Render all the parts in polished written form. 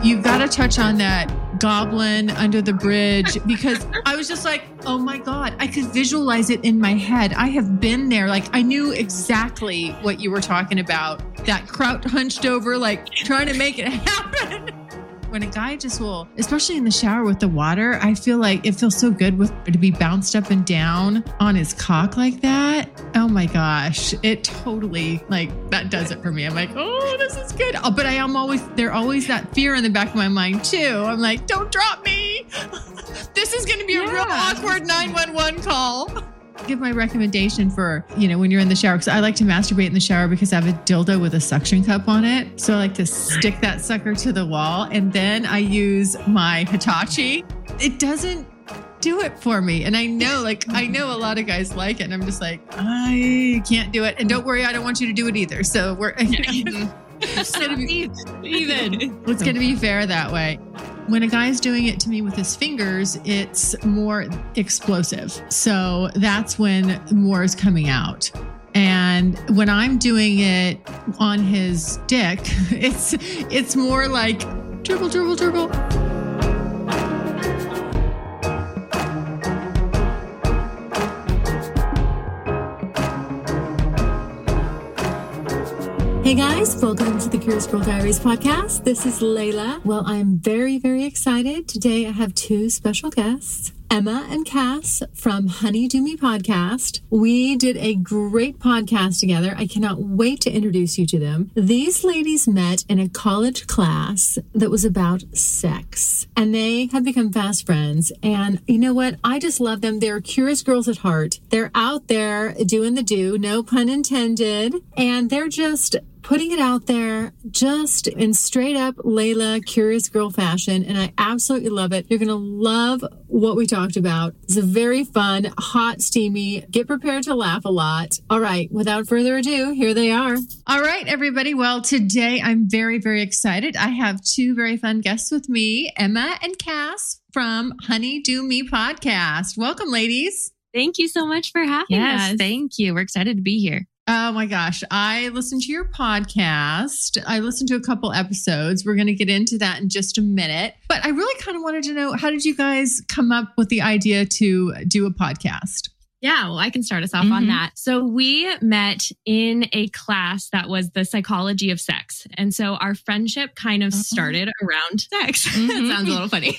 You've got to touch on that goblin under the bridge, because I was just like, oh my God, I could visualize it in my head. I have been there. Like, I knew exactly what you were talking about. That kraut hunched over, like trying to make it happen. When a guy just will, especially in the shower with the water, I feel like it feels so good to be bounced up and down on his cock like that. Oh my gosh. It totally, like, that does it for me. I'm like, oh, this is good. Oh, but I am always, there's always that fear in the back of my mind too. I'm like, don't drop me. This is going to be a real awkward 911 call. Give my recommendation for, you know, when you're in the shower, because I like to masturbate in the shower because I have a dildo with a suction cup on it. So I like to stick that sucker to the wall, and then I use my Hitachi. It doesn't do it for me. And I know a lot of guys like it, and I'm just like, I can't do it. And don't worry, I don't want you to do it either. So we're even. It's going to be fair that way. When a guy's doing it to me with his fingers, it's more explosive. So that's when more is coming out. And when I'm doing it on his dick, it's more like dribble, dribble, dribble. Hey guys, welcome to the Curious Girl Diaries podcast. This is Layla. Well, I'm very, very excited. Today I have two special guests, Emma and Cass from Honeydew Me Podcast. We did a great podcast together. I cannot wait to introduce you to them. These ladies met in a college class that was about sex, and they have become fast friends. And you know what? I just love them. They're curious girls at heart. They're out there doing the do, no pun intended, and they're just putting it out there just in straight up Layla Curious Girl fashion. And I absolutely love it. You're going to love what we talked about. It's a very fun, hot, steamy, get prepared to laugh a lot. All right. Without further ado, here they are. All right, everybody. Well, today I'm very, very excited. I have two very fun guests with me, Emma and Cass from Honeydew Me Podcast. Welcome, ladies. Thank you so much for having us. Thank you. We're excited to be here. Oh my gosh. I listened to your podcast. I listened to a couple episodes. We're going to get into that in just a minute. But I really kind of wanted to know, how did you guys come up with the idea to do a podcast? Yeah, well, I can start us off on that. So we met in a class that was the psychology of sex. And so our friendship kind of started around sex. That sounds a little funny.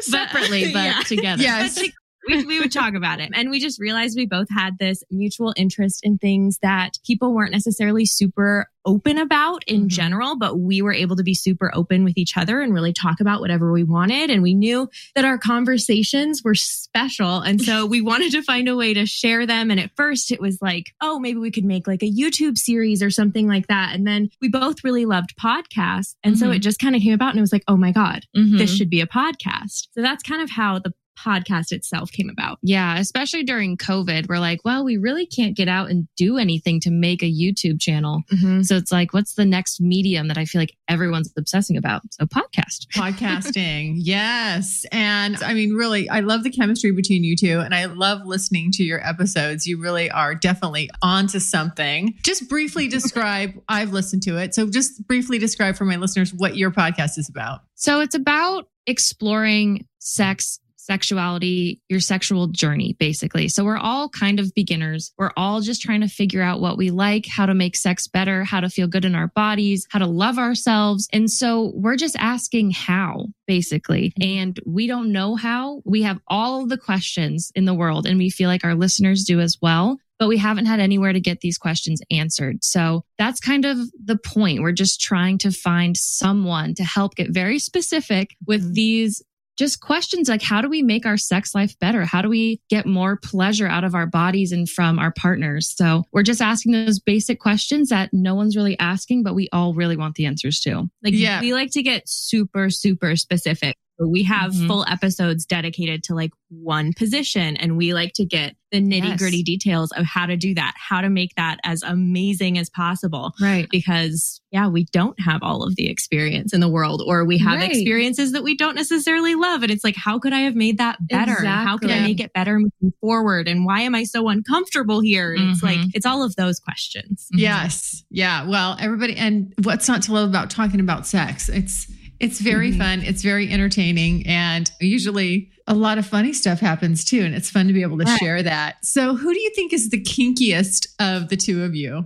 Separately, but together. Yes. We would talk about it. And we just realized we both had this mutual interest in things that people weren't necessarily super open about in general, but we were able to be super open with each other and really talk about whatever we wanted. And we knew that our conversations were special. And so we wanted to find a way to share them. And at first it was like, oh, maybe we could make like a YouTube series or something like that. And then we both really loved podcasts. And so it just kind of came about, and it was like, oh my God, this should be a podcast. So that's kind of how the podcast itself came about. Yeah, especially during COVID, we're like, well, we really can't get out and do anything to make a YouTube channel. So it's like, what's the next medium that I feel like everyone's obsessing about? So podcasting. Yes. And I mean, really, I love the chemistry between you two, and I love listening to your episodes. You really are definitely onto something. Just briefly describe, I've listened to it. So just briefly describe for my listeners what your podcast is about. So it's about exploring sex, sexuality, your sexual journey, basically. So we're all kind of beginners. We're all just trying to figure out what we like, how to make sex better, how to feel good in our bodies, how to love ourselves. And so we're just asking how, basically. And we don't know how. We have all the questions in the world, and we feel like our listeners do as well, but we haven't had anywhere to get these questions answered. So that's kind of the point. We're just trying to find someone to help get very specific with these just questions like, how do we make our sex life better? How do we get more pleasure out of our bodies and from our partners? So we're just asking those basic questions that no one's really asking, but we all really want the answers to. Like, yeah. We like to get super, super specific. We have full episodes dedicated to like one position, and we like to get the nitty gritty details of how to do that, how to make that as amazing as possible. Right. Because we don't have all of the experience in the world, or we have experiences that we don't necessarily love. And it's like, how could I have made that better? Exactly. How could I make it better moving forward? And why am I so uncomfortable here? And it's like, it's all of those questions. Yes. Yeah. Well, everybody, and what's not to love about talking about sex? It's very fun. It's very entertaining. And usually a lot of funny stuff happens too. And it's fun to be able to share that. So who do you think is the kinkiest of the two of you?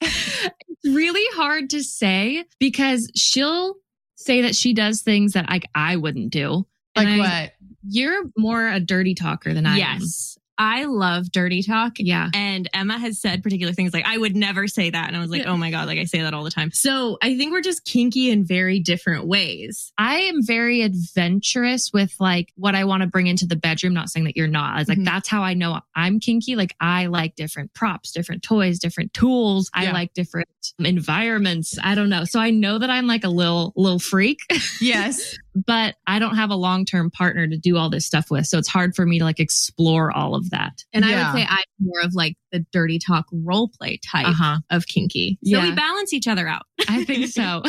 It's really hard to say, because she'll say that she does things that I wouldn't do. And like what? You're more a dirty talker than I am. Yes. I love dirty talk. Yeah. And Emma has said particular things like, I would never say that. And I was like, oh my God, like I say that all the time. So I think we're just kinky in very different ways. I am very adventurous with like what I want to bring into the bedroom. Not saying that you're not. I was like, that's how I know I'm kinky. Like I like different props, different toys, different tools. I like different environments. I don't know. So I know that I'm like a little freak. Yes. But I don't have a long-term partner to do all this stuff with. So it's hard for me to like explore all of that. And I would say I'm more of like the dirty talk role play type of kinky. So we balance each other out. I think so.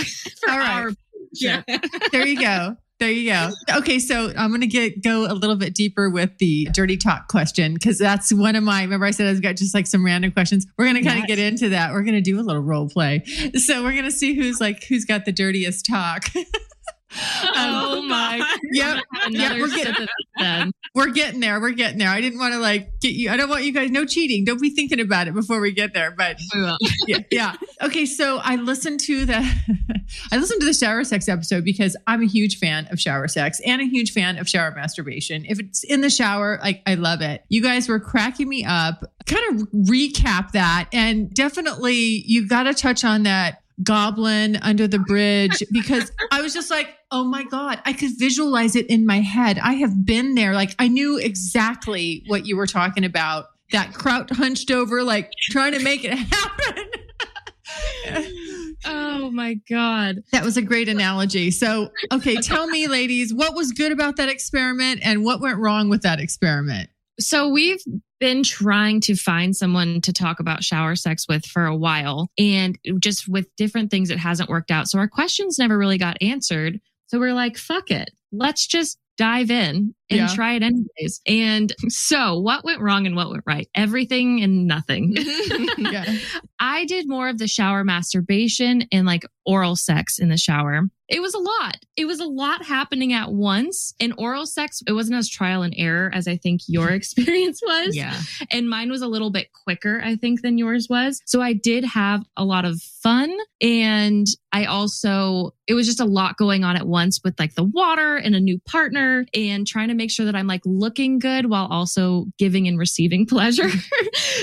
For all right. There you go. There you go. Okay. So I'm going to go a little bit deeper with the dirty talk question, because that's one of my, remember I said I've got just like some random questions. We're going to kind of get into that. We're going to do a little role play. So we're going to see who's got the dirtiest talk. Oh my God. We're getting there. I didn't want to like get you. I don't want you guys, no cheating. Don't be thinking about it before we get there, but yeah. Okay. So I listened to the shower sex episode, because I'm a huge fan of shower sex and a huge fan of shower masturbation. If it's in the shower, like I love it. You guys were cracking me up. Kind of recap that. And definitely you got to touch on that goblin under the bridge, because I was just like, oh my God, I could visualize it in my head. I have been there. Like I knew exactly what you were talking about. That crouch hunched over, like trying to make it happen. Oh my God. That was a great analogy. So, okay. Tell me, ladies, what was good about that experiment and what went wrong with that experiment? So we've been trying to find someone to talk about shower sex with for a while, and just with different things, it hasn't worked out. So our questions never really got answered. So we're like, fuck it. Let's just dive in and try it anyways. And so what went wrong and what went right? Everything and nothing. I did more of the shower masturbation and like oral sex in the shower. It was a lot. It was a lot happening at once. In oral sex, it wasn't as trial and error as I think your experience was. Yeah. And mine was a little bit quicker, I think, than yours was. So I did have a lot of fun. And I also, it was just a lot going on at once with like the water and a new partner and trying to make sure that I'm like looking good while also giving and receiving pleasure.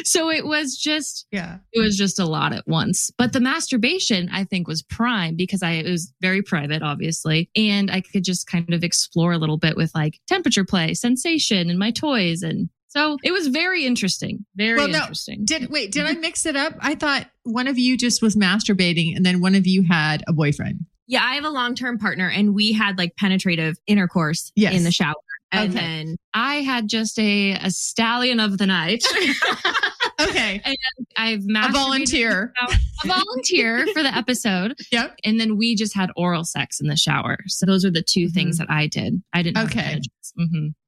So it was just, it was just a lot at once. But the masturbation, I think, was prime, because it was very private, obviously. And I could just kind of explore a little bit with like temperature play, sensation, and my toys. And so it was very interesting. Interesting. Did I mix it up? I thought one of you just was masturbating and then one of you had a boyfriend. Yeah, I have a long-term partner and we had like penetrative intercourse in the shower. And then I had just a stallion of the night. Okay. And I've masturbated. A volunteer for the episode. Yep. And then we just had oral sex in the shower. So those are the two things that I did. I didn't have penetrates.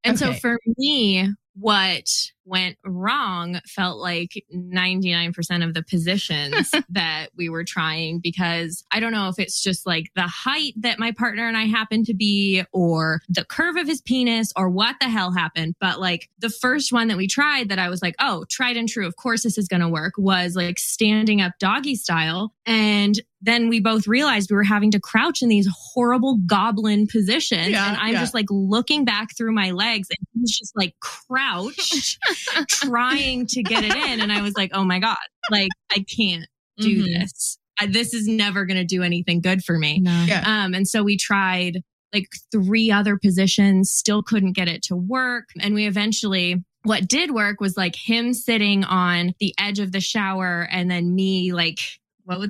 And so for me, what went wrong felt like 99% of the positions that we were trying, because I don't know if it's just like the height that my partner and I happen to be, or the curve of his penis, or what the hell happened. But like the first one that we tried that I was like, oh, tried and true, of course this is going to work, was like standing up doggy style. And then we both realized we were having to crouch in these horrible goblin positions. Yeah, and I'm just like looking back through my legs and he's just like crouched trying to get it in. And I was like, oh my God, like I can't do this. This is never going to do anything good for me. No. Yeah. And so we tried like three other positions, still couldn't get it to work. And we eventually, what did work was like him sitting on the edge of the shower and then me like, what would...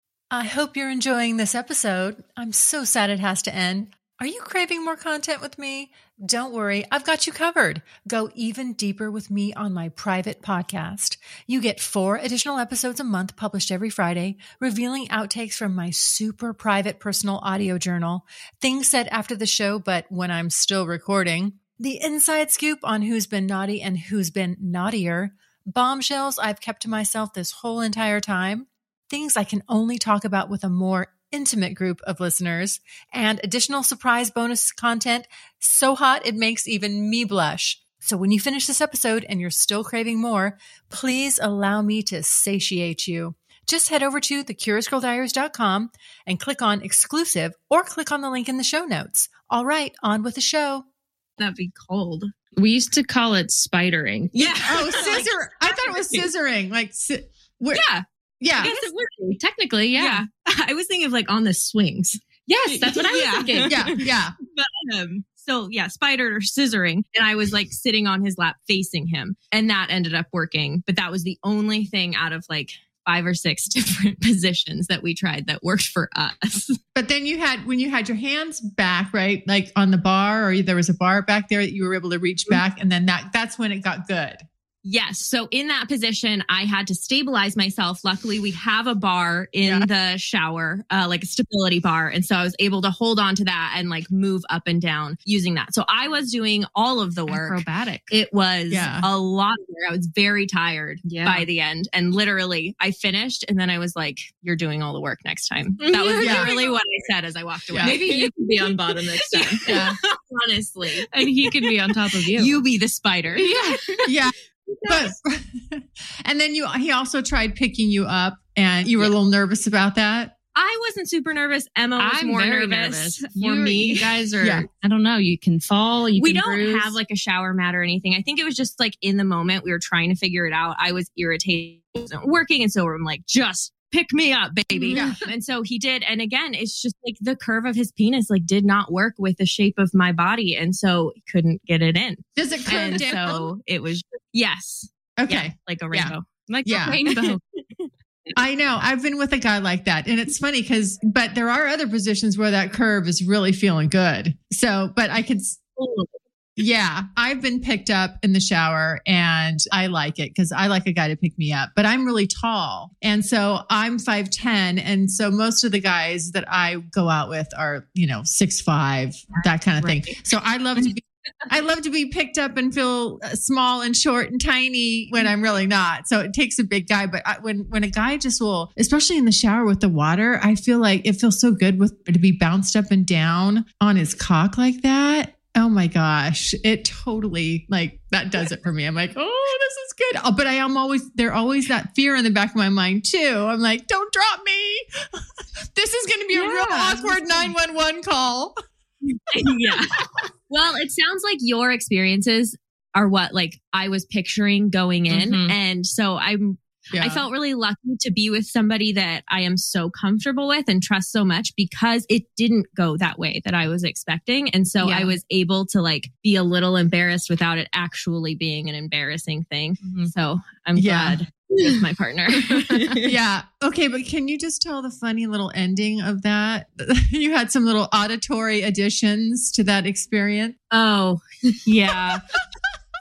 I hope you're enjoying this episode. I'm so sad it has to end. Are you craving more content with me? Don't worry, I've got you covered. Go even deeper with me on my private podcast. You get 4 additional episodes a month published every Friday, revealing outtakes from my super private personal audio journal, things said after the show, but when I'm still recording, the inside scoop on who's been naughty and who's been naughtier, bombshells I've kept to myself this whole entire time, things I can only talk about with a more intimate group of listeners, and additional surprise bonus content so hot it makes even me blush. So when you finish this episode and you're still craving more, please allow me to satiate you. Just head over to thecuriousgirldiaries.com and click on exclusive or click on the link in the show notes. All right, on with the show. That'd be cold. We used to call it spidering. Yeah. Oh, scissor. Like, I thought it was scissoring. Like, yeah. Yeah, I guess it would be. Technically, yeah. I was thinking of like on the swings. Yes, that's what I was thinking. Yeah. But, so yeah, spidered or scissoring. And I was like sitting on his lap facing him. And that ended up working. But that was the only thing out of like 5 or 6 different positions that we tried that worked for us. But then you had, when you had your hands back, right? Like on the bar, or there was a bar back there that you were able to reach back. And then that's when it got good. Yes. So in that position, I had to stabilize myself. Luckily, we have a bar in the shower, like a stability bar. And so I was able to hold on to that and like move up and down using that. So I was doing all of the work. Acrobatic. It was a lot of work. I was very tired by the end. And literally I finished and then I was like, you're doing all the work next time. That was literally what I said as I walked away. Yeah. Maybe you could be on bottom next time. Yeah. Honestly. And he could be on top of you. You be the spider. Yeah. But, and then he also tried picking you up, and you were a little nervous about that. I wasn't super nervous. Emma was more nervous for me. You guys are, I don't know, you can fall. We don't have like a shower mat or anything. I think it was just like in the moment we were trying to figure it out. I was irritated. It wasn't working. And so I'm like, just pick me up, baby. Yeah. And so he did. And again, it's just like the curve of his penis like did not work with the shape of my body. And so he couldn't get it in. Does it curve down? So it was, yes. Okay. Yeah, like a rainbow. Yeah. Like a rainbow. I know. I've been with a guy like that. And it's funny because, but there are other positions where that curve is really feeling good. So, but I could... Yeah, I've been picked up in the shower and I like it because I like a guy to pick me up, but I'm really tall. And so I'm 5'10". And so most of the guys that I go out with are, 6'5", that kind of thing. So I love to be picked up and feel small and short and tiny when I'm really not. So it takes a big guy. But when a guy just will, especially in the shower with the water, I feel like it feels so good to be bounced up and down on his cock like that. Oh my gosh. It totally that does it for me. I'm like, oh, this is good. Oh, but I am always that fear in the back of my mind too. I'm like, don't drop me. This is going to be a real awkward 911 call. Yeah. Well, it sounds like your experiences are what I was picturing going in. Mm-hmm. And so I felt really lucky to be with somebody that I am so comfortable with and trust so much, because it didn't go that way that I was expecting. And so I was able to be a little embarrassed without it actually being an embarrassing thing. Mm-hmm. So I'm glad with my partner. Okay. But can you just tell the funny little ending of that? You had some little auditory additions to that experience. Oh yeah.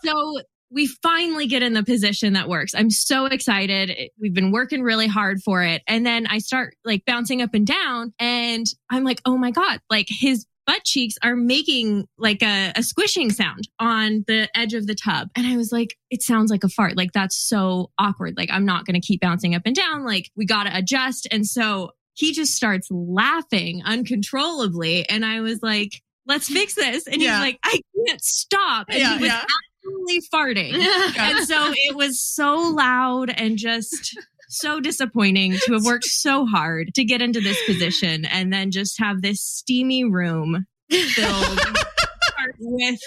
So we finally get in the position that works. I'm so excited. We've been working really hard for it. And then I start bouncing up and down, and I'm like, oh my God, his butt cheeks are making a squishing sound on the edge of the tub. And I was like, it sounds like a fart. That's so awkward. I'm not going to keep bouncing up and down. We got to adjust. And so he just starts laughing uncontrollably. And I was like, let's fix this. And he's like, I can't stop. And he was absolutely farting. And so it was so loud and just so disappointing to have worked so hard to get into this position and then just have this steamy room filled with you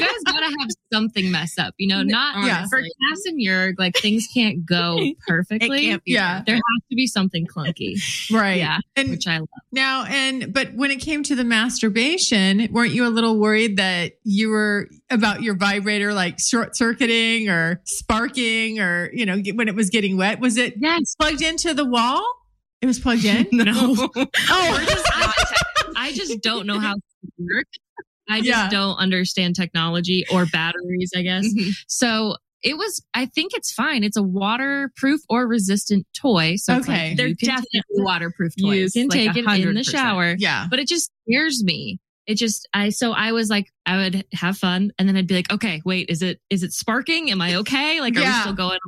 guys gotta have something mess up, you know, not for Cass and Jurg, like things can't go perfectly. Can't be there has to be something clunky. Right. Yeah. And, which I love. Now but when it came to the masturbation, weren't you a little worried that you were about your vibrator like short circuiting or sparking or, you know, when it was getting wet? Was it plugged into the wall? It was plugged in? No. I just don't know how to work. I just don't understand technology or batteries, I guess. Mm-hmm. So it was, I think it's fine. It's a waterproof or resistant toy. So like, they're definitely waterproof toys. You can like take it 100%. In the shower. Yeah. But it just scares me. It just, I was like, I would have fun. And then I'd be like, okay, wait, is it sparking? Am I okay? Like, are we still going?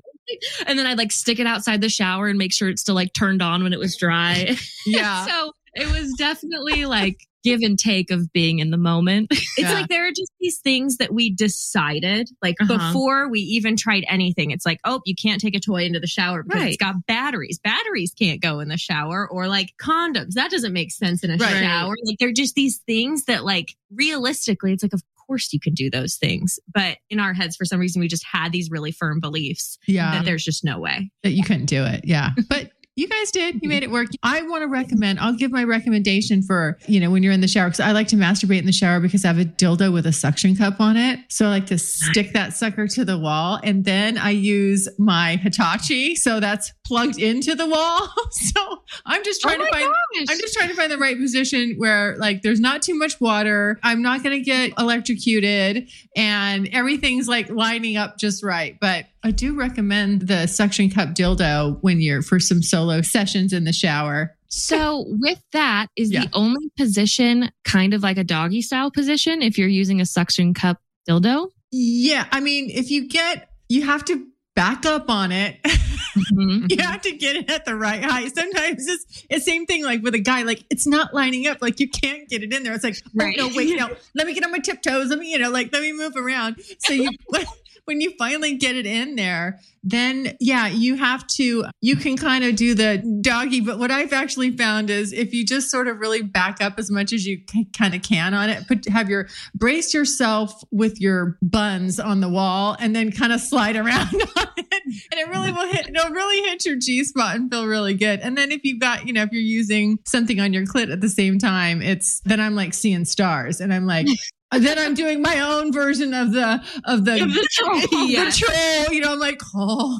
And then I'd like stick it outside the shower and make sure it's still like turned on when it was dry. Yeah. So it was definitely like give and take of being in the moment. It's like there are just these things that we decided like before we even tried anything. It's like, oh, you can't take a toy into the shower because it's got batteries. Batteries can't go in the shower, or like condoms. That doesn't make sense in a shower. Like they're just these things that like realistically it's like, of course you can do those things. But in our heads, for some reason, we just had these really firm beliefs that there's just no way. That you couldn't do it. Yeah. But you guys did. You made it work. I want to recommend, I'll give my recommendation for, you know, when you're in the shower, because I like to masturbate in the shower because I have a dildo with a suction cup on it. So I like to stick that sucker to the wall. And then I use my Hitachi. So that's plugged into the wall. So I'm just trying to find the right position where like there's not too much water. I'm not going to get electrocuted and everything's like lining up just right. But I do recommend the suction cup dildo when you're for some solo sessions in the shower. So with that is the only position kind of like a doggy style position if you're using a suction cup dildo? Yeah. I mean, if you have to back up on it. Mm-hmm. You have to get it at the right height. Sometimes it's the same thing like with a guy, like it's not lining up. Like you can't get it in there. It's like, oh, no, wait, no, let me get on my tiptoes. Let me, you know, like, let me move around. So you... When you finally get it in there, then you can kind of do the doggy. But what I've actually found is if you just sort of really back up as much as you kind of can on it, brace yourself with your buns on the wall and then kind of slide around on it. And it really will hit your G spot and feel really good. And then if you've got, you know, if you're using something on your clit at the same time, then I'm like seeing stars and I'm like, and then I'm doing my own version of the troll. You know, I'm like, oh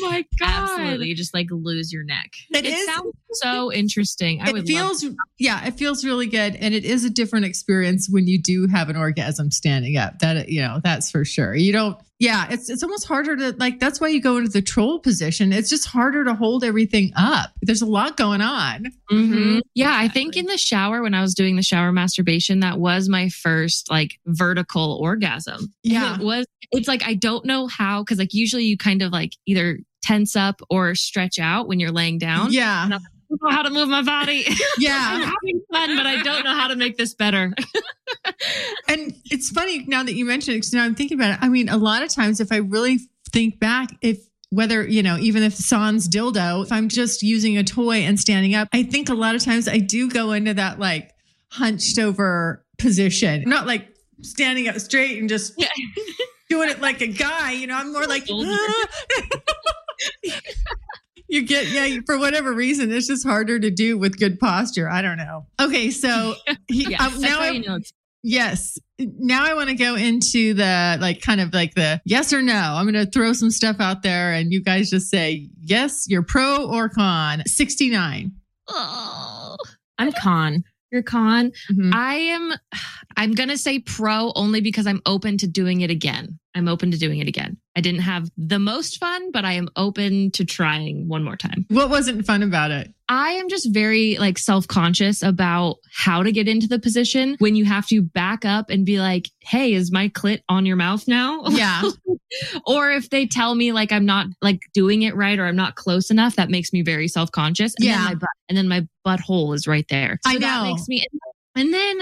my God. Absolutely. You just like lose your neck. It sounds so interesting. It feels really good. And it is a different experience when you do have an orgasm standing up. That, you know, that's for sure. You don't. Yeah, it's almost harder to like, that's why you go into the troll position. It's just harder to hold everything up. There's a lot going on. Mm-hmm. Yeah, I think in the shower, when I was doing the shower masturbation, that was my first like vertical orgasm. Yeah. And it's like, I don't know how, because like usually you kind of like either tense up or stretch out when you're laying down. Yeah. And I don't know how to move my body. Yeah. I'm having fun, but I don't know how to make this better. And it's funny now that you mentioned it, because now I'm thinking about it. I mean, a lot of times if I really think back, whether, you know, even if sans dildo, if I'm just using a toy and standing up, I think a lot of times I do go into that like hunched over position. I'm not like standing up straight and just doing it like a guy, you know, I'm more like, You get, for whatever reason, it's just harder to do with good posture. I don't know. Okay, so now I want to go into the like kind of like the yes or no. I'm going to throw some stuff out there and you guys just say, yes, you're pro or con. 69. Oh, I'm con. You're con. Mm-hmm. I'm going to say pro only because I'm open to doing it again. I'm open to doing it again. I didn't have the most fun, but I am open to trying one more time. What wasn't fun about it? I am just very self-conscious about how to get into the position when you have to back up and be like, hey, is my clit on your mouth now? Yeah. Or if they tell me I'm not doing it right or I'm not close enough, that makes me very self-conscious. And then my butt, and then my butthole is right there. So I know. That makes me... And then...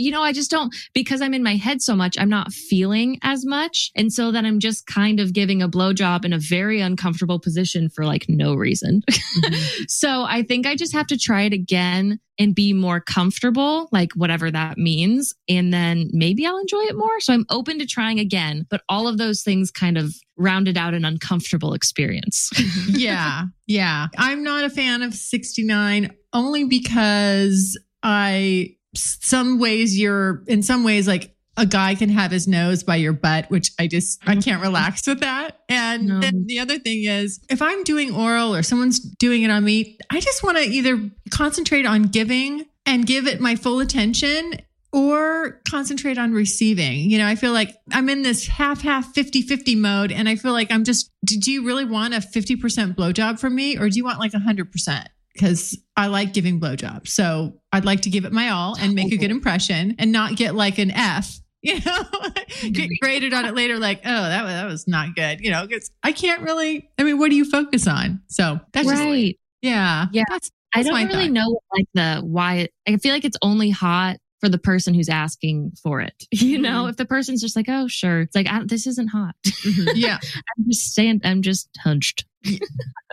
I just don't, because I'm in my head so much, I'm not feeling as much. And so then I'm just kind of giving a blowjob in a very uncomfortable position for no reason. Mm-hmm. So I think I just have to try it again and be more comfortable, whatever that means. And then maybe I'll enjoy it more. So I'm open to trying again, but all of those things kind of rounded out an uncomfortable experience. Yeah. Yeah. I'm not a fan of 69 only because in some ways, a guy can have his nose by your butt, which I can't relax with that. And then the other thing is, if I'm doing oral or someone's doing it on me, I just want to either concentrate on giving and give it my full attention or concentrate on receiving. I feel like I'm in this half, 50-50 mode. And I feel like I'm just, do you really want a 50% blowjob from me? Or do you want 100%? Because I like giving blowjobs. So I'd like to give it my all and make a good impression and not get an F, get graded on it later. That was not good. Because I can't really, what do you focus on? So that's right. Yeah. That's I don't really know why. I feel like it's only hot for the person who's asking for it. If the person's just oh, sure. It's this isn't hot. Mm-hmm. Yeah. I'm just hunched.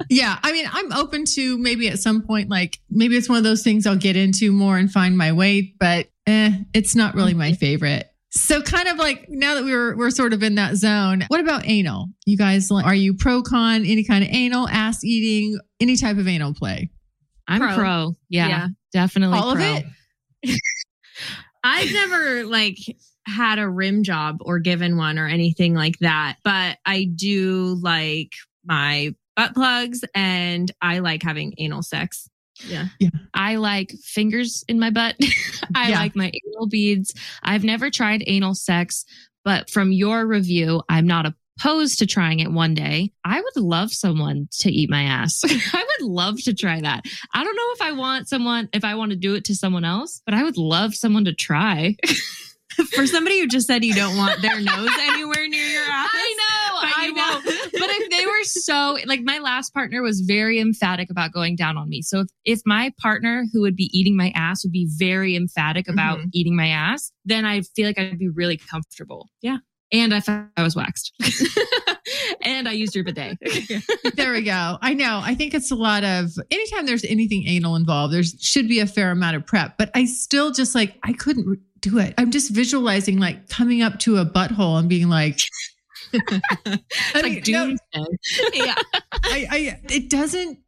Yeah. I'm open to maybe at some point, maybe it's one of those things I'll get into more and find my way, but it's not really my favorite. So kind of now that we're sort of in that zone, what about anal? You guys, are you pro, con, any kind of anal, ass eating, any type of anal play? I'm pro. Yeah, definitely. All pro. Of it? I've never had a rim job or given one or anything like that, but I do my butt plugs and I like having anal sex. Yeah. I like fingers in my butt. I like my anal beads. I've never tried anal sex, but from your review, I'm not opposed to trying it one day. I would love someone to eat my ass. I would love to try that. I don't know if I want someone, if I want to do it to someone else, but I would love someone to try. For somebody who just said you don't want their nose anywhere near your ass. I know. But if they were so, my last partner was very emphatic about going down on me. So if my partner who would be eating my ass would be very emphatic about eating my ass, then I feel like I'd be really comfortable. Yeah. And I thought I was waxed. And I used your bidet. There we go. I know. I think it's a lot of, anytime there's anything anal involved, there should be a fair amount of prep. But I still just I couldn't do it. I'm just visualizing coming up to a butthole and being like... Yeah. It doesn't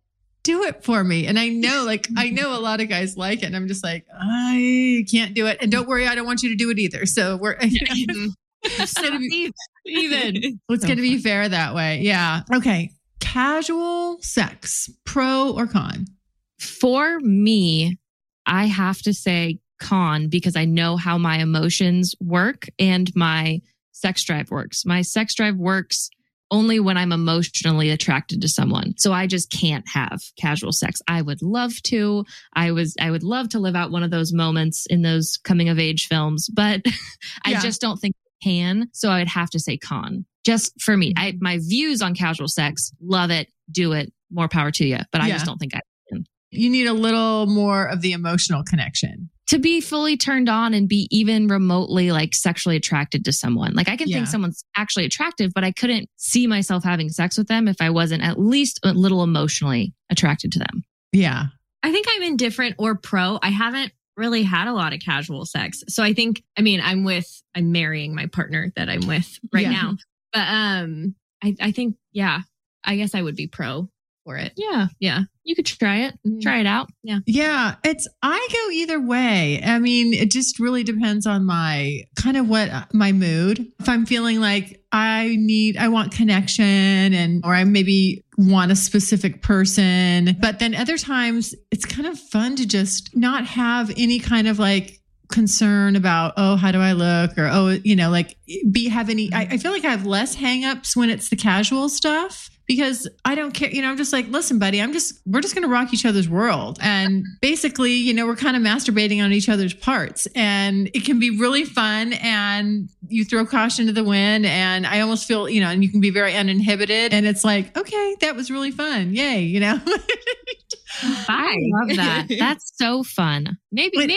do it for me. And I know, I know a lot of guys like it and I'm just I can't do it. And don't worry, I don't want you to do it either. So we're... It's going to be fair that way. Yeah. Okay. Casual sex, pro or con? For me, I have to say con because I know how my emotions work and my sex drive works. My sex drive works only when I'm emotionally attracted to someone. So I just can't have casual sex. I would love to. I would love to live out one of those moments in those coming of age films, but I just don't think can. So I would have to say con just for me. My views on casual sex, love it, do it, more power to you. But I just don't think I can. You need a little more of the emotional connection. To be fully turned on and be even remotely sexually attracted to someone. I can think someone's actually attractive, but I couldn't see myself having sex with them if I wasn't at least a little emotionally attracted to them. Yeah. I think I'm indifferent or pro. I haven't really had a lot of casual sex. So I think, I'm marrying my partner that I'm with right now. But I think, I guess I would be pro for it. Yeah. Yeah. You could try it. Mm-hmm. Try it out. Yeah. Yeah. I go either way. It just really depends on my mood. If I'm feeling I want connection or I maybe want a specific person, but then other times it's kind of fun to just not have any kind of concern about, oh, how do I look? Or, oh, you know, like I feel like I have less hangups when it's the casual stuff because I don't care. You know, I'm just like, listen, buddy, we're just going to rock each other's world. And basically, you know, we're kind of masturbating on each other's parts and it can be really fun and you throw caution to the wind and I almost feel, you know, and you can be very uninhibited and it's like, okay, that was really fun. Yay. You know? I love that. That's so fun. Maybe I'll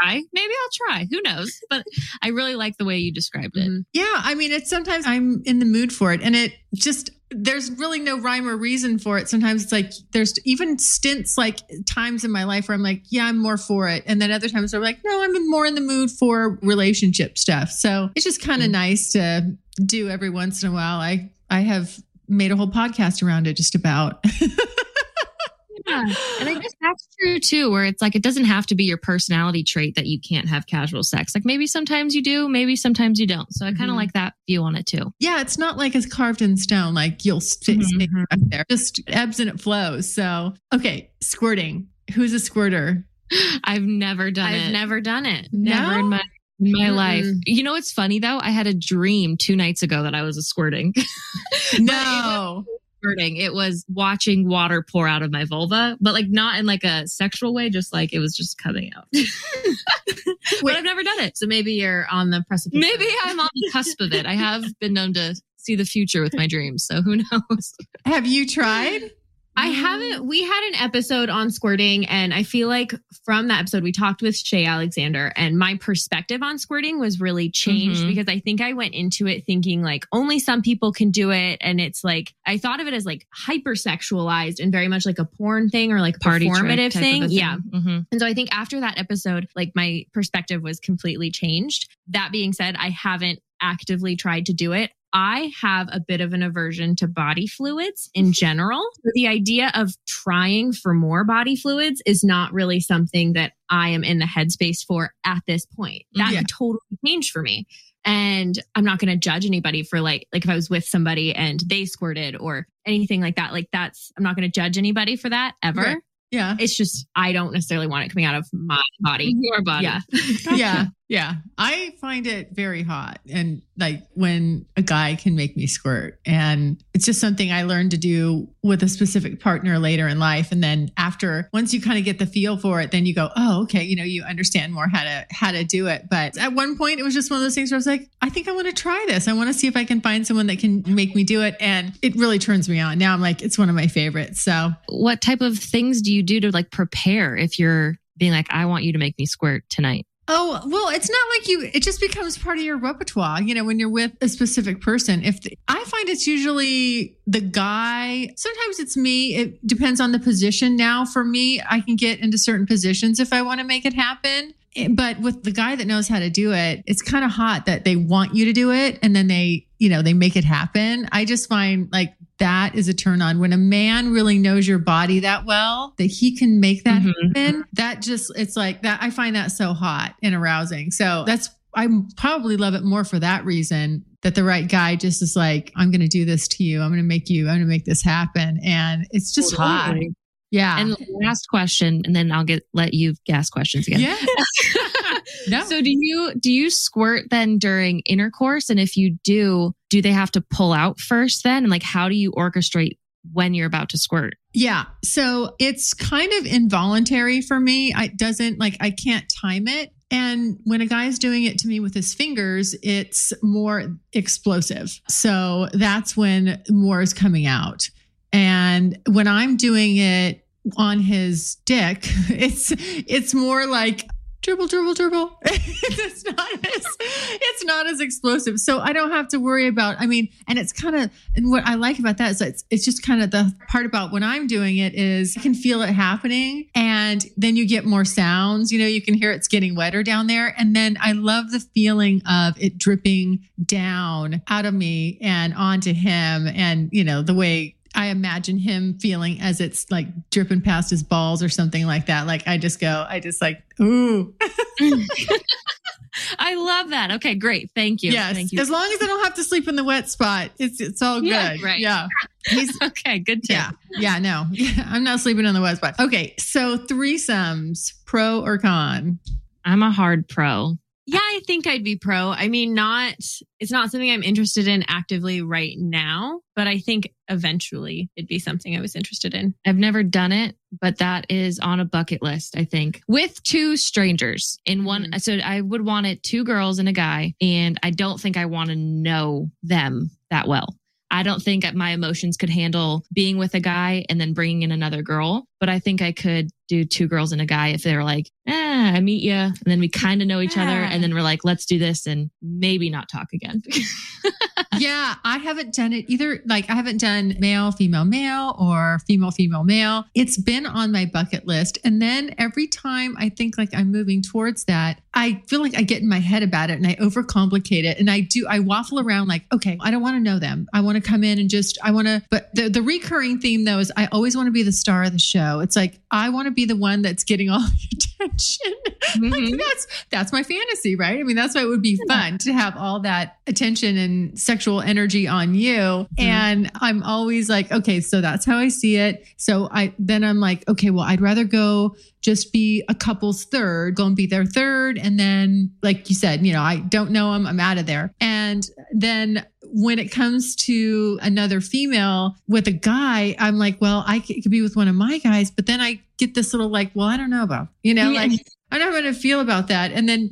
try. Who knows? But I really like the way you described it. Yeah. I mean, it's sometimes I'm in the mood for it and it just, there's really no rhyme or reason for it. Sometimes it's like, there's even stints, like times in my life where I'm like, yeah, I'm more for it. And then other times I'm like, no, I'm more in the mood for relationship stuff. So it's just kind of nice to do every once in a while. I have made a whole podcast around it just about. Yeah. And I guess that's true too, where it's like, it doesn't have to be your personality trait that you can't have casual sex. Like maybe sometimes you do, maybe sometimes you don't. So I kind of like that view on it too. Yeah. It's not like it's carved in stone. Like you'll stay right there, just ebbs and it flows. So, okay. Squirting. Who's a squirter? I've never done it. Never in my life. You know, it's funny though. I had a dream 2 nights ago that I was squirting. No. It was watching water pour out of my vulva, but like not in like a sexual way, just like it was just coming out. But I've never done it. So maybe you're on the precipice. Maybe I'm on the cusp of it. I have been known to see the future with my dreams. So who knows? Have you tried? I haven't. We had an episode on squirting and I feel like from that episode, we talked with Shay Alexander and my perspective on squirting was really changed because I think I went into it thinking like only some people can do it. And it's like, I thought of it as like hypersexualized and very much like a porn thing or like party performative thing. Yeah. And so I think after that episode, like my perspective was completely changed. That being said, I haven't actively tried to do it. I have a bit of an aversion to body fluids in general. The idea of trying for more body fluids is not really something that I am in the headspace for at this point. That could totally change for me. And I'm not going to judge anybody for like if I was with somebody and they squirted or anything like that, I'm not going to judge anybody for that ever. Right. Yeah. It's just, I don't necessarily want it coming out of my body. Your body. Yeah. Gotcha. Yeah. Yeah. I find it very hot. And like when a guy can make me squirt and it's just something I learned to do with a specific partner later in life. And then once you kind of get the feel for it, then you go, oh, okay. You know, you understand more how to do it. But at one point it was just one of those things where I was like, I think I want to try this. I want to see if I can find someone that can make me do it. And it really turns me on. Now I'm like, it's one of my favorites. So what type of things do you do to like prepare if you're being like, I want you to make me squirt tonight? Oh, well, it's not like it just becomes part of your repertoire, you know, when you're with a specific person. I find it's usually the guy, sometimes it's me. It depends on the position. Now for me, I can get into certain positions if I want to make it happen. But with the guy that knows how to do it, it's kind of hot that they want you to do it. And then they make it happen. I just find like that is a turn on when a man really knows your body that well, that he can make that happen. That just, it's like that. I find that so hot and arousing. So I probably love it more for that reason, that the right guy just is like, I'm going to do this to you. I'm going to make this happen. And it's just hot. Yeah. And last question, and then I'll let you ask questions again. Yeah. No. So do you squirt then during intercourse? And if you do they have to pull out first then? And like, how do you orchestrate when you're about to squirt? Yeah. So it's kind of involuntary for me. I can't time it. And when a guy's doing it to me with his fingers, it's more explosive. So that's when more is coming out. And when I'm doing it on his dick, it's more like dribble, dribble, dribble. it's not as explosive. So I don't have to worry about, and what I like about that is it's just kind of the part about when I'm doing it is I can feel it happening. And then you get more sounds, you know, you can hear it's getting wetter down there. And then I love the feeling of it dripping down out of me and onto him. And you know, the way I imagine him feeling as it's like dripping past his balls or something like that. Like I just ooh. I love that. Okay, great. Thank you. Yes. Thank you. As long as I don't have to sleep in the wet spot, it's all good. Yeah, right. Yeah. Okay, good tip. Yeah. Yeah, no. I'm not sleeping in the wet spot. Okay. So threesomes, pro or con? I'm a hard pro. Yeah, I think I'd be pro. I mean, it's not something I'm interested in actively right now, but I think eventually it'd be something I was interested in. I've never done it, but that is on a bucket list, I think. With two strangers in one. Mm-hmm. So I would want it two girls and a guy, and I don't think I want to know them that well. I don't think my emotions could handle being with a guy and then bringing in another girl. But I think I could do two girls and a guy if they're like, I meet you. And then we kind of know each other. And then we're like, let's do this and maybe not talk again. Yeah, I haven't done it either. Like I haven't done male, female, male or female, female, male. It's been on my bucket list. And then every time I think like I'm moving towards that, I feel like I get in my head about it and I overcomplicate it. And I waffle around like, okay, I don't want to know them. I want to come in and but the recurring theme though is I always want to be the star of the show. It's like, I want to be the one that's getting all the attention. Mm-hmm. Like that's my fantasy, right? I mean, that's why it would be fun to have all that attention and sexual energy on you. Mm-hmm. And I'm always like, okay, so that's how I see it. So I'm like, okay, well, I'd rather go just be a couple's third, go and be their third. And then, like you said, I don't know them, I'm out of there. And then when it comes to another female with a guy, I'm like, well, I could be with one of my guys, but then I get this little like, well, I don't know about, I don't know how to feel about that. And then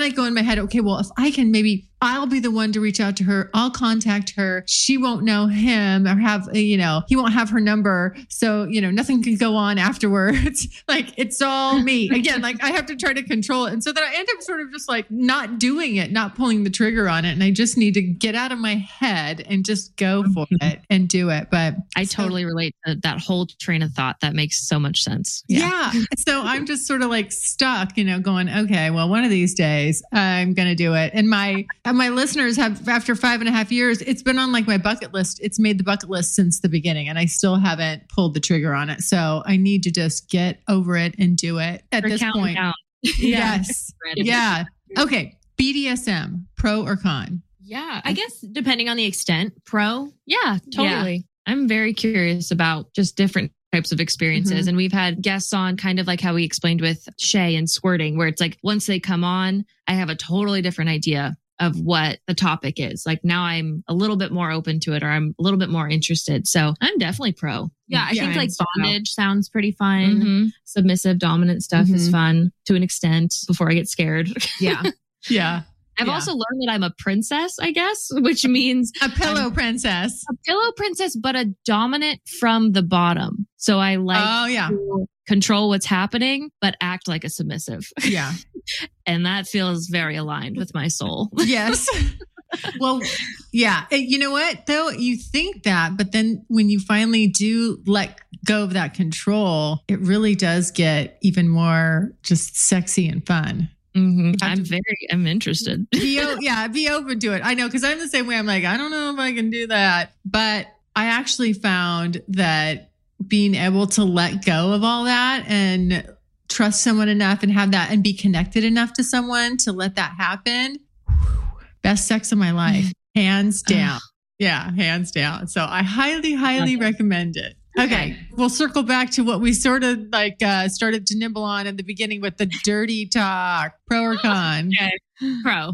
I go in my head, okay, well, if I can, maybe I'll be the one to reach out to her. I'll contact her. She won't know him or have, he won't have her number. So, nothing can go on afterwards. Like it's all me again. Like I have to try to control it. And so then I end up sort of just like not doing it, not pulling the trigger on it. And I just need to get out of my head and just go for it and do it. But I totally relate to that whole train of thought. That makes so much sense. Yeah. So I'm just sort of like stuck, going, okay, well, one of these days I'm going to do it. And my listeners have, after 5.5 years, it's been on like my bucket list. It's made the bucket list since the beginning and I still haven't pulled the trigger on it. So I need to just get over it and do it at this point. Yes. Yeah. Okay. BDSM, pro or con? Yeah. I guess depending on the extent, pro. Yeah, totally. Yeah. I'm very curious about just different types of experiences. Mm-hmm. And we've had guests on kind of like how we explained with Shay and squirting, where it's like, once they come on, I have a totally different idea of what the topic is. Like now I'm a little bit more open to it, or I'm a little bit more interested. So I'm definitely pro. Yeah. I think like bondage sounds pretty fun. Mm-hmm. Submissive dominant stuff is fun to an extent before I get scared. Yeah. Yeah. I've also learned that I'm a princess, I guess, which means a pillow princess. A pillow princess, but a dominant from the bottom. So I like to control what's happening, but act like a submissive. Yeah. And that feels very aligned with my soul. Yes. Well, yeah. You know what, though? You think that, but then when you finally do let go of that control, it really does get even more just sexy and fun. Mm-hmm. I'm interested. Be open to it. I know. Cause I'm the same way. I'm like, I don't know if I can do that, but I actually found that being able to let go of all that and trust someone enough and have that and be connected enough to someone to let that happen. Best sex of my life. Hands down. Yeah. Hands down. So I highly recommend it. Okay. We'll circle back to what we sort of like started to nibble on in the beginning with the dirty talk. Pro or con? Okay.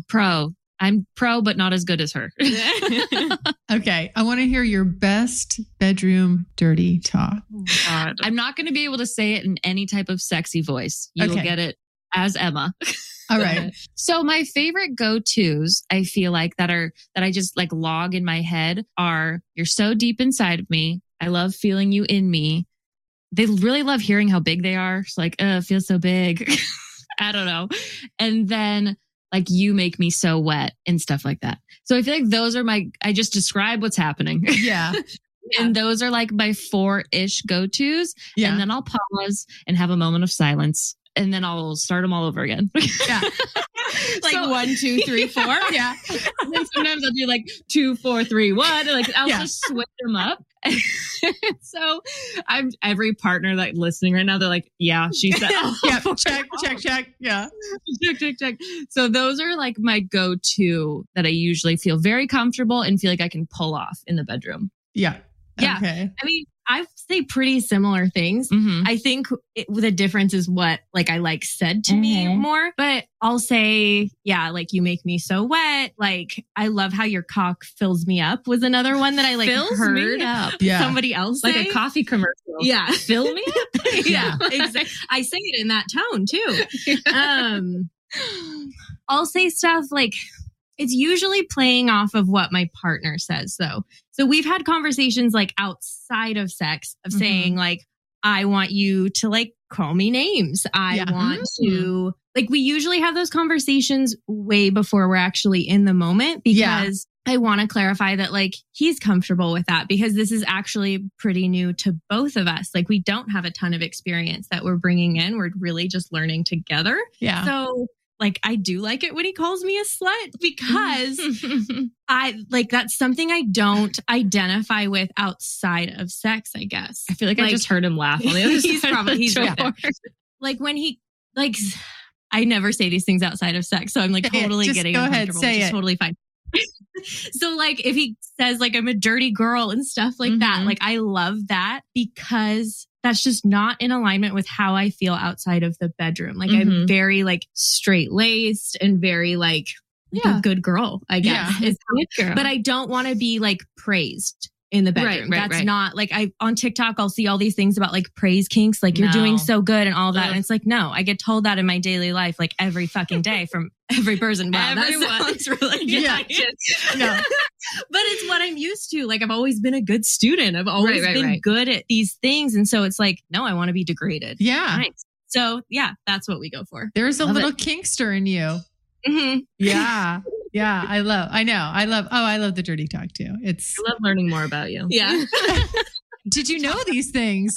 Pro. I'm pro, but not as good as her. Okay. I want to hear your best bedroom dirty talk. Oh, God. I'm not going to be able to say it in any type of sexy voice. You will get it as Emma. All right. So my favorite go-tos, I feel like that I just like log in my head are, you're so deep inside of me. I love feeling you in me. They really love hearing how big they are. It's like, it feels so big. I don't know. And then like, you make me so wet and stuff like that. So I feel like those are I just describe what's happening. Yeah. And those are like my 4-ish go-tos. Yeah. And then I'll pause and have a moment of silence. And then I'll start them all over again. Yeah. Like 1, 2, 3, 4. Yeah. And then sometimes I'll do like 2, 4, 3, 1. Like I'll just switch them up. So I'm every partner like listening right now, they're like, yeah, she said, check. Yeah. Check. So those are like my go-to that I usually feel very comfortable and feel like I can pull off in the bedroom. Yeah. Okay. I mean, I say pretty similar things. Mm-hmm. I think the difference is what I said to me more, but I'll say, yeah, you make me so wet. I love how your cock fills me up was another one that I heard somebody else say. A coffee commercial. Yeah. Fill me up? Yeah, exactly. I say it in that tone too. I'll say stuff it's usually playing off of what my partner says though. So we've had conversations outside of sex of saying I want you to call me names. I want to we usually have those conversations way before we're actually in the moment because I want to clarify that he's comfortable with that because this is actually pretty new to both of us. We don't have a ton of experience that we're bringing in. We're really just learning together. Yeah. So I do like it when he calls me a slut because I that's something I don't identify with outside of sex, I guess. I feel I just heard him laugh on the other side. He's right there. When he I never say these things outside of sex. So I'm totally getting uncomfortable, which is totally fine. So if he says I'm a dirty girl and stuff that, I love that because that's just not in alignment with how I feel outside of the bedroom. I'm very straight laced and very a good girl, I guess. Yeah, it's good girl. But I don't want to be praised in the bedroom. Right, that's right. Not on TikTok, I'll see all these things about praise kinks, you're doing so good and all that. Yeah. And it's no, I get told that in my daily life, every fucking day from every person. Wow, everyone. That sounds really no. But it's what I'm used to. I've always been a good student. I've always been good at these things. And so it's no, I want to be degraded. Yeah. Nice. So yeah, that's what we go for. There's a little kinkster in you. Mm-hmm. Yeah. Yeah, I love the dirty talk too. I love learning more about you. Yeah. Did you know these things?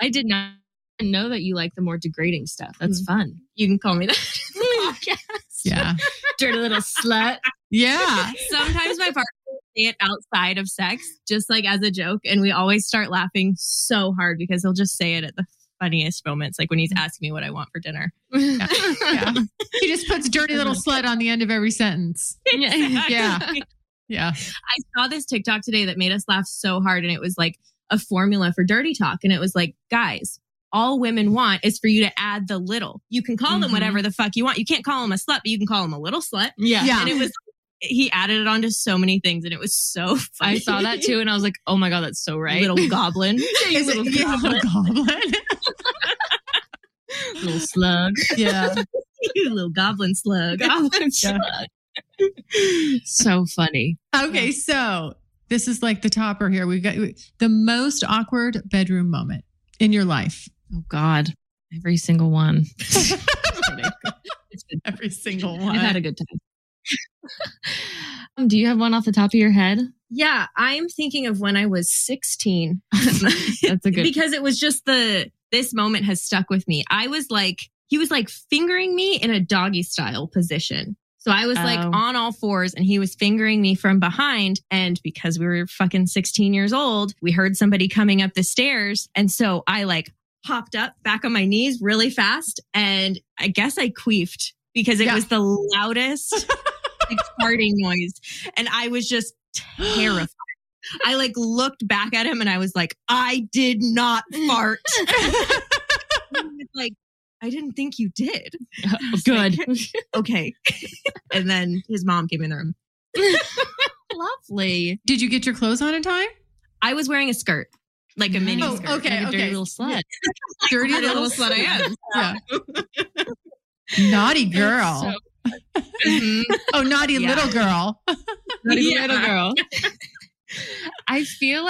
I did not know that you like the more degrading stuff. That's fun. You can call me that in the podcast. Yeah. Dirty little slut. Yeah. Sometimes my partner will say it outside of sex, just as a joke. And we always start laughing so hard because he'll just say it at the funniest moments, when he's asking me what I want for dinner. Yeah. Yeah. He just puts dirty little slut on the end of every sentence. Exactly. Yeah. Yeah. I saw this TikTok today that made us laugh so hard. And it was a formula for dirty talk. And it was guys, all women want is for you to add the little. You can call them whatever the fuck you want. You can't call them a slut, but you can call them a little slut. Yeah. Yeah. And it was he added it onto so many things and it was so funny. I saw that too. And I was like, oh my God, that's so right. Little goblin. Little goblin. Little slug. Yeah. You little goblin slug. So funny. Okay. So this is the topper here. We've got the most awkward bedroom moment in your life. Oh God. Every single one. Every single one. I've had a good time. Do you have one off the top of your head? Yeah, I'm thinking of when I was 16. That's a good because it was just this moment has stuck with me. I was he was fingering me in a doggy style position. So I was on all fours and he was fingering me from behind. And because we were fucking 16 years old, we heard somebody coming up the stairs. And so I hopped up back on my knees really fast. And I guess I queefed because it was the loudest farting noise. And I was just terrified. I looked back at him and I was I did not fart. I didn't think you did. Good. Okay. And then his mom came in the room. Lovely. Did you get your clothes on in time? I was wearing a skirt. A mini skirt. Okay. Dirty little slut. Dirty little slut I am. Yeah. Naughty girl. So oh, naughty little girl. Naughty little girl. I feel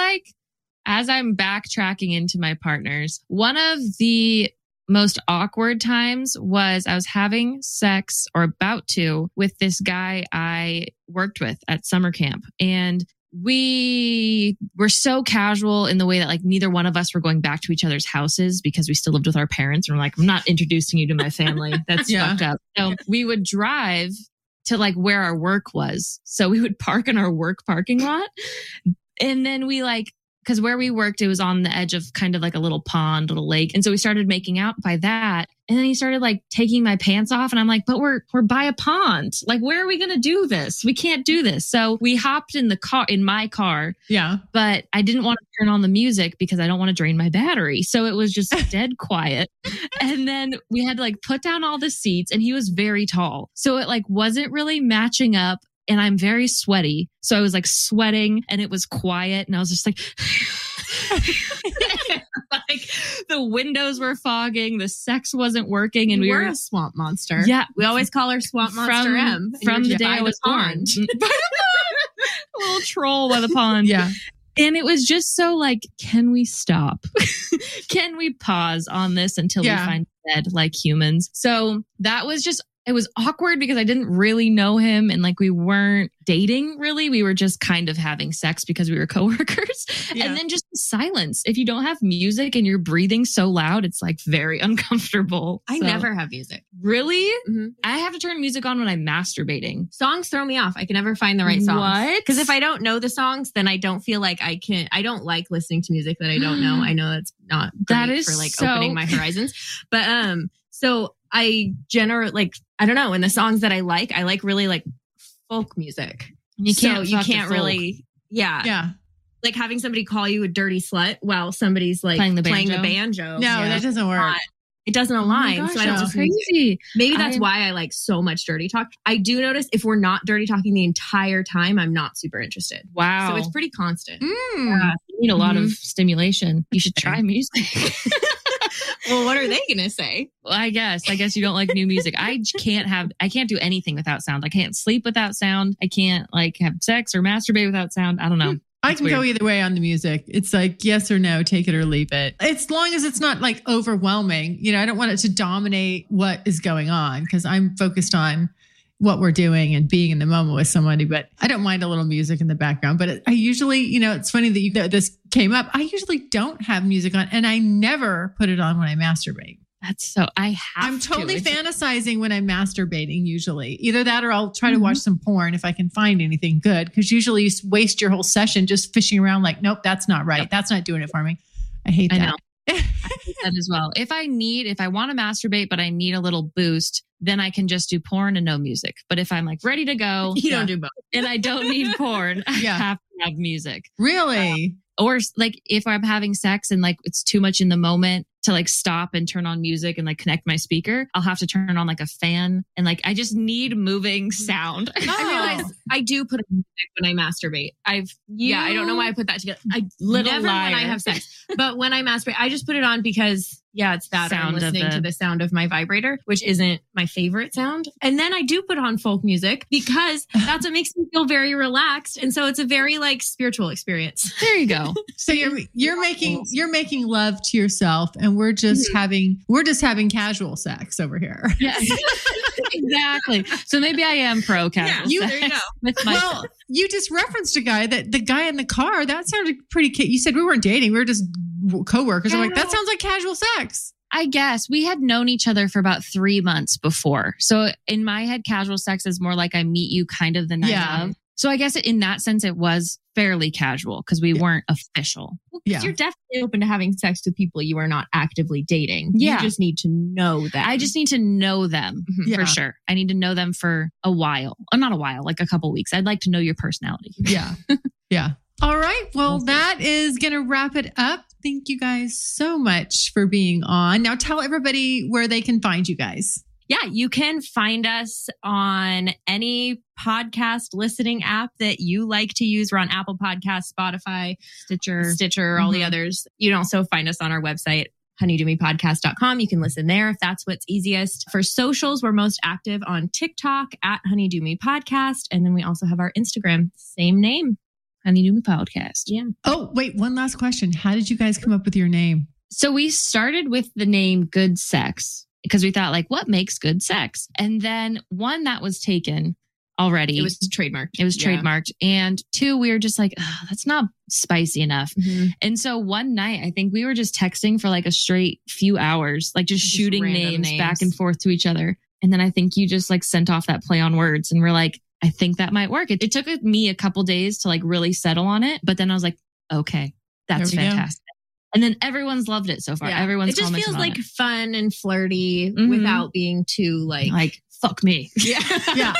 as I'm backtracking into my partners, one of the most awkward times was I was having sex or about to with this guy I worked with at summer camp. And we were so casual in the way that neither one of us were going back to each other's houses because we still lived with our parents. And we're I'm not introducing you to my family. That's fucked up. So we would drive to where our work was. So we would park in our work parking lot. And then we because where we worked, it was on the edge of kind of like a little pond, little lake. And so we started making out by that. And then he started like taking my pants off. And I'm like, but we're by a pond. Like, where are we going to do this? We can't do this. So we hopped in the car, in my car. Yeah. But I didn't want to turn on the music because I don't want to drain my battery. So it was just dead quiet. And then we had to like put down all the seats, and he was very tall. So it like wasn't really matching up. And I'm very sweaty. So I was like sweating, and it was quiet. And I was just like, like the windows were fogging, the sex wasn't working, and we were a swamp monster. Yeah. We always call her Swamp Monster M. From the day I was born. A little troll by the pond. Yeah. And it was just so like, can we stop? Can we pause on this until we find bed like humans? So that was just, it was awkward because I didn't really know him, and like we weren't dating really. We were just kind of having sex because we were coworkers. Yeah. And then just the silence. If you don't have music and you're breathing so loud, it's like very uncomfortable. I never have music. Really? Mm-hmm. I have to turn music on when I'm masturbating. Songs throw me off. I can never find the right songs. What? Because if I don't know the songs, then I don't feel like I can. I don't like listening to music that I don't know. I know that's not great for like opening my horizons. But so I generally like, I don't know, in the songs that I like really like folk music. You can't really. Yeah. Yeah. Like having somebody call you a dirty slut while somebody's like playing the banjo. No, that doesn't work. It doesn't align. Oh gosh, so I don't know. Crazy. Maybe that's why I like so much dirty talk. I do notice if we're not dirty talking the entire time, I'm not super interested. Wow. So it's pretty constant. You need a lot of stimulation. You should try music. Well, what are they going to say? Well, I guess you don't like new music. I can't do anything without sound. I can't sleep without sound. I can't like have sex or masturbate without sound. I don't know. That's I can go either way on the music. It's like, yes or no, take it or leave it. As long as it's not like overwhelming, you know, I don't want it to dominate what is going on because I'm focused on what we're doing and being in the moment with somebody, but I don't mind a little music in the background, but I usually, you know, it's funny that this came up. I usually don't have music on and I never put it on when I masturbate. I'm totally fantasizing when I'm masturbating usually. Either that or I'll try to watch some porn if I can find anything good. Because usually you waste your whole session just fishing around like, nope, that's not right. Yep. That's not doing it for me. I hate that. I know. I hate that as well. If I want to masturbate, but I need a little boost, then I can just do porn and no music. But if I'm like ready to go, you don't do both. And I don't need porn, I have to have music. Really? Or like if I'm having sex and like it's too much in the moment to like stop and turn on music and like connect my speaker, I'll have to turn on like a fan. And like, I just need moving sound. Oh. I realize I do put on music when I masturbate. I don't know why I put that together. Never liar. When I have sex, but when I masturbate, I just put it on because it's that sound. I'm listening to the sound of my vibrator, which isn't my favorite sound. And then I do put on folk music because that's what makes me feel very relaxed. And so it's a very like spiritual experience. There you go. So you're making love to yourself, and we're just having casual sex over here. Yes, exactly. So maybe I am pro casual. Yeah, there you go. With myself. Well, you just referenced the guy in the car. That sounded pretty cute. You said we weren't dating. We were just coworkers. I'm like, that sounds like casual sex. I guess we had known each other for about 3 months before. So in my head, casual sex is more like I meet you kind of the night of. So I guess in that sense, it was fairly casual because we weren't official. Well, you're definitely open to having sex with people you are not actively dating. Yeah. You just need to know them. I just need to know them for sure. I need to know them for a while. Oh, not a while, like a couple of weeks. I'd like to know your personality. Yeah. Yeah. All right. Well, that is going to wrap it up. Thank you guys so much for being on. Now tell everybody where they can find you guys. Yeah, you can find us on any podcast listening app that you like to use. We're on Apple Podcasts, Spotify, Stitcher, all the others. You can also find us on our website, honeydewmepodcast.com. You can listen there if that's what's easiest. For socials, we're most active on TikTok at Honeydew Me Podcast. And then we also have our Instagram, same name, Honeydew Me Podcast. Yeah. Oh, wait, one last question. How did you guys come up with your name? So we started with the name Good Sex, because we thought like, what makes good sex? And then one, that was taken already. It was trademarked. And two, we were just like, that's not spicy enough. Mm-hmm. And so one night, I think we were just texting for like a straight few hours, like just shooting names back and forth to each other. And then I think you just like sent off that play on words and we're like, I think that might work. It took me a couple days to like really settle on it. But then I was like, okay. That's fantastic. Go. And then everyone's loved it so far. Yeah. Everyone's commented on it. It just feels like fun and flirty without being too like fuck me. Yeah. Yeah.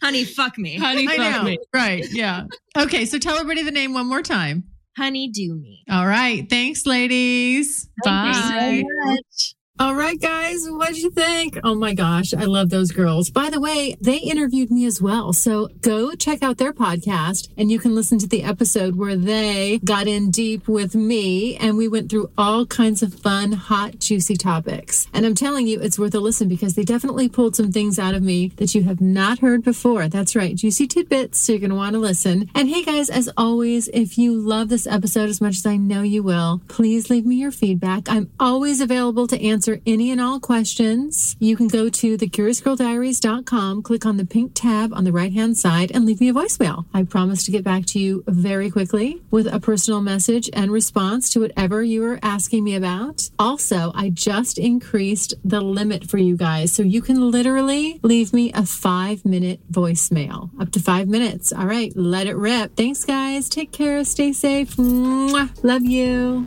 Honey, fuck me. Honey, fuck me. Right. Yeah. Okay. So tell everybody the name one more time. Honeydew Me. All right. Thanks, ladies. Bye. Thank you so much. All right, guys. What'd you think? Oh my gosh. I love those girls. By the way, they interviewed me as well. So go check out their podcast and you can listen to the episode where they got in deep with me and we went through all kinds of fun, hot, juicy topics. And I'm telling you, it's worth a listen because they definitely pulled some things out of me that you have not heard before. That's right. Juicy tidbits. So you're going to want to listen. And hey guys, as always, if you love this episode as much as I know you will, please leave me your feedback. I'm always available to answer any and all questions. You can go to thecuriousgirldiaries.com, click on the pink tab on the right-hand side, and leave me a voicemail. I promise to get back to you very quickly with a personal message and response to whatever you are asking me about. Also, I just increased the limit for you guys, so you can literally leave me a 5-minute voicemail. Up to 5 minutes. All right, let it rip. Thanks, guys. Take care. Stay safe. Mwah. Love you.